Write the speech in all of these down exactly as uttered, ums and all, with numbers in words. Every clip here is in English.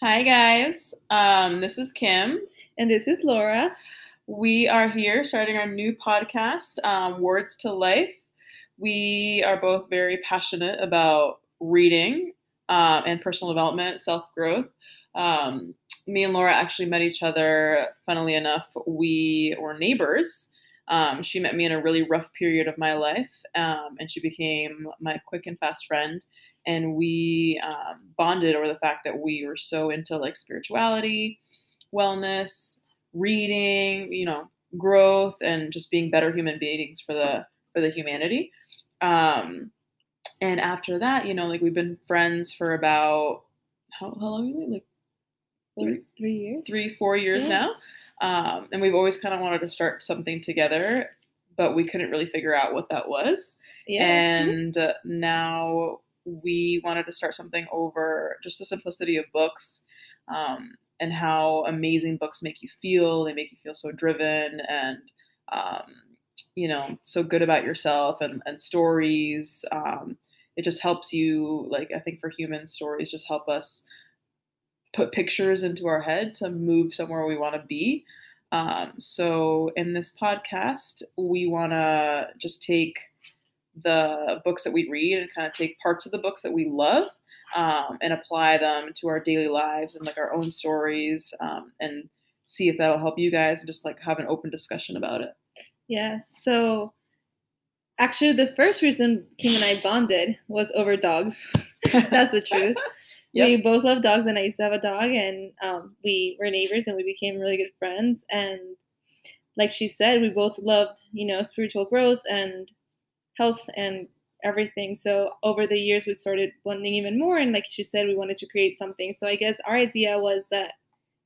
Hi guys, um, this is Kim. And this is Laura. We are here starting our new podcast, um, Words to Life. We are both very passionate about reading uh, and personal development, self-growth. Um, me and Laura actually met each other, funnily enough, we were neighbors. Um, she met me in a really rough period of my life, um, and she became my quick and fast friend. And we um, bonded over the fact that we were so into like spirituality, wellness, reading, you know, growth, and just being better human beings for the for the humanity. Um, and after that, you know, like we've been friends for about how, how long? Is it? Like three, three years, three, four years yeah. now. Um, and we've always kind of wanted to start something together, but we couldn't really figure out what that was. Yeah. And uh, now. We wanted to start something over just the simplicity of books um, and how amazing books make you feel. They make you feel so driven and, um, you know, so good about yourself and, and stories. Um, it just helps you, like, I think for humans, stories just help us put pictures into our head to move somewhere we want to be. Um, so in this podcast, we want to just take the books that we read and kind of take parts of the books that we love um, and apply them to our daily lives and like our own stories um, and see if that'll help you guys and just like have an open discussion about it. Yeah. So actually the first reason Kim and I bonded was over dogs. That's the truth. Yep. We both love dogs and I used to have a dog and um, we were neighbors and we became really good friends. And like she said, we both loved, you know, spiritual growth and health and everything. So over the years, we started bonding even more. And like she said, we wanted to create something. So I guess our idea was that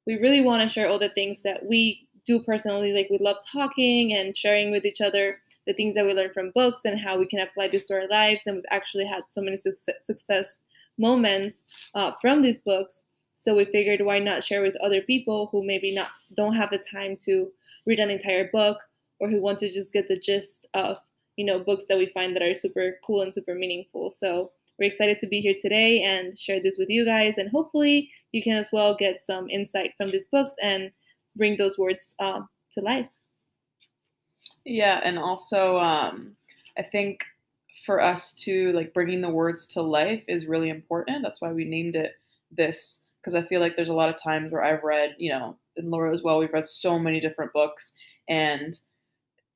we really want to share all the things that we do personally. Like we love talking and sharing with each other the things that we learn from books and how we can apply this to our lives. And we've actually had so many su- success moments uh, from these books. So we figured why not share with other people who maybe not don't have the time to read an entire book or who want to just get the gist of you know, books that we find that are super cool and super meaningful. So we're excited to be here today and share this with you guys. And hopefully you can as well get some insight from these books and bring those words um, to life. Yeah. And also um, I think for us to like bringing the words to life is really important. That's why we named it this, because I feel like there's a lot of times where I've read, you know, and Laura as well, we've read so many different books and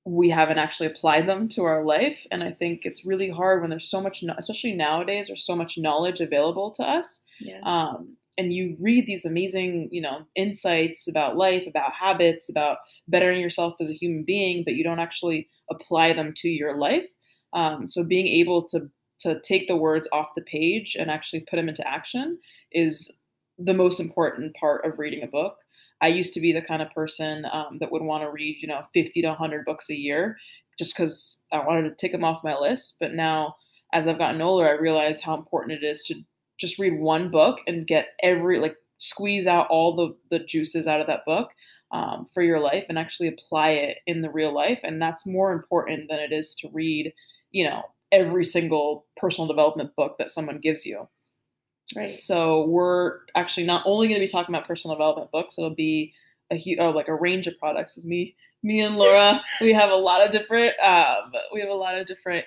we haven't actually applied them to our life. And I think it's really hard when there's so much, especially nowadays, there's so much knowledge available to us. Yeah. Um, and you read these amazing, you know, insights about life, about habits, about bettering yourself as a human being, but you don't actually apply them to your life. Um, so being able to, to take the words off the page and actually put them into action is the most important part of reading a book. I used to be the kind of person um, that would want to read, you know, fifty to one hundred books a year just because I wanted to tick them off my list. But now as I've gotten older, I realize how important it is to just read one book and get every, like squeeze out all the, the juices out of that book um, for your life and actually apply it in the real life. And that's more important than it is to read, you know, every single personal development book that someone gives you. Right. So we're actually not only going to be talking about personal development books. It'll be a huge, oh, like a range of products. Is me, me and Laura. we have a lot of different. Um, we have a lot of different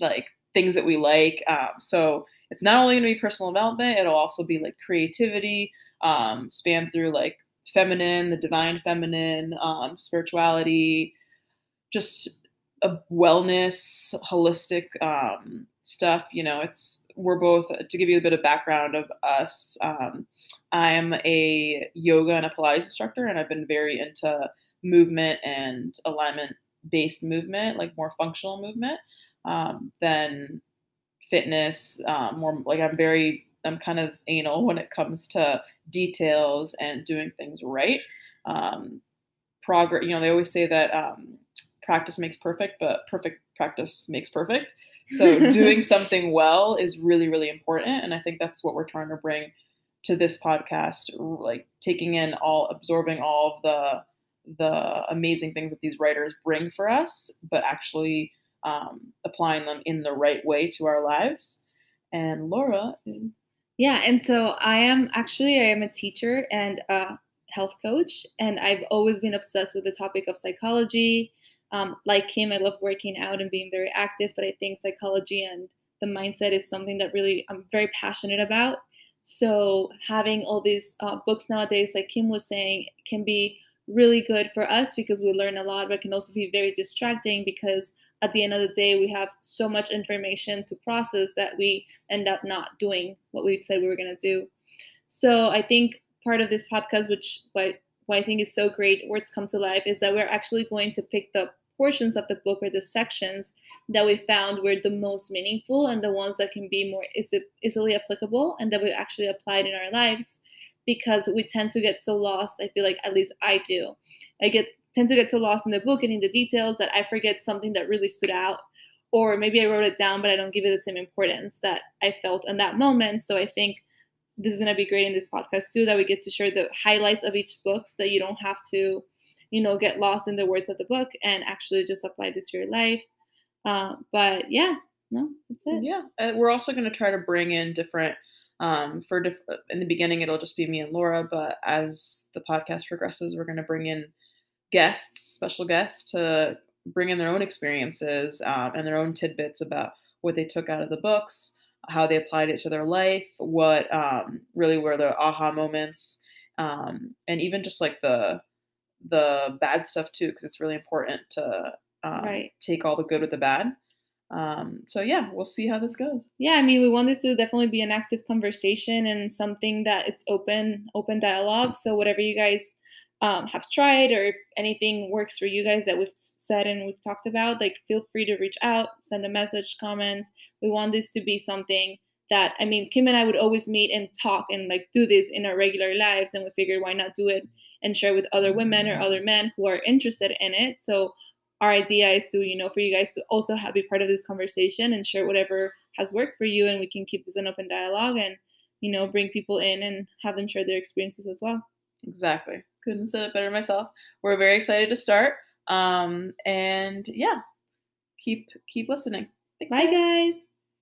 like things that we like. Um, so it's not only going to be personal development. It'll also be like creativity, um, span through like feminine, the divine feminine, um, spirituality, just a wellness, holistic. Um, stuff, you know, it's, we're both, to give you a bit of background of us, um, I'm a yoga and a Pilates instructor, and I've been very into movement and alignment-based movement, like more functional movement um, than fitness, um, more like I'm very, I'm kind of anal when it comes to details and doing things right. Um, progress, you know, they always say that um, practice makes perfect, but perfect practice makes perfect. So doing something well is really, really important. And I think that's what we're trying to bring to this podcast, like taking in all, absorbing all of the the amazing things that these writers bring for us, but actually um, applying them in the right way to our lives. And Laura. Yeah, and so I am actually I am a teacher and a health coach, and I've always been obsessed with the topic of psychology. Um, like Kim, I love working out and being very active, but I think psychology and the mindset is something that really I'm very passionate about. So having all these uh, books nowadays, like Kim was saying, can be really good for us because we learn a lot, but can also be very distracting because at the end of the day, we have so much information to process that we end up not doing what we said we were going to do. So I think part of this podcast, which why, why I think is so great, Words Come to Life, is that we're actually going to pick the portions of the book or the sections that we found were the most meaningful and the ones that can be more easy, easily applicable and that we actually applied in our lives, because we tend to get so lost. I feel like at least I do. I get tend to get so lost in the book and in the details that I forget something that really stood out, or maybe I wrote it down, but I don't give it the same importance that I felt in that moment. So I think this is going to be great in this podcast too, that we get to share the highlights of each book so that you don't have to, you know, get lost in the words of the book and actually just apply this to your life. Uh, but yeah, no, that's it. Yeah. And we're also going to try to bring in different, um, for diff- in the beginning, it'll just be me and Laura, but as the podcast progresses, we're going to bring in guests, special guests, to bring in their own experiences um, and their own tidbits about what they took out of the books, how they applied it to their life, what um, really were their aha moments, um, and even just like the the bad stuff too, because it's really important to um, right. take all the good with the bad. Um, so yeah, we'll see how this goes. Yeah, I mean, we want this to definitely be an active conversation and something that it's open, open dialogue. So whatever you guys Um, have tried, or if anything works for you guys that we've said and we've talked about, like, feel free to reach out, send a message, comment. We want this to be something that, I mean, Kim and I would always meet and talk and like do this in our regular lives, and we figured why not do it and share with other women or other men who are interested in it. So our idea is to, you know, for you guys to also have be part of this conversation and share whatever has worked for you, and we can keep this an open dialogue and, you know, bring people in and have them share their experiences as well. Exactly. Couldn't have said it better myself. We're very excited to start. Um, and yeah, keep, keep listening. Thanks, Bye guys. guys.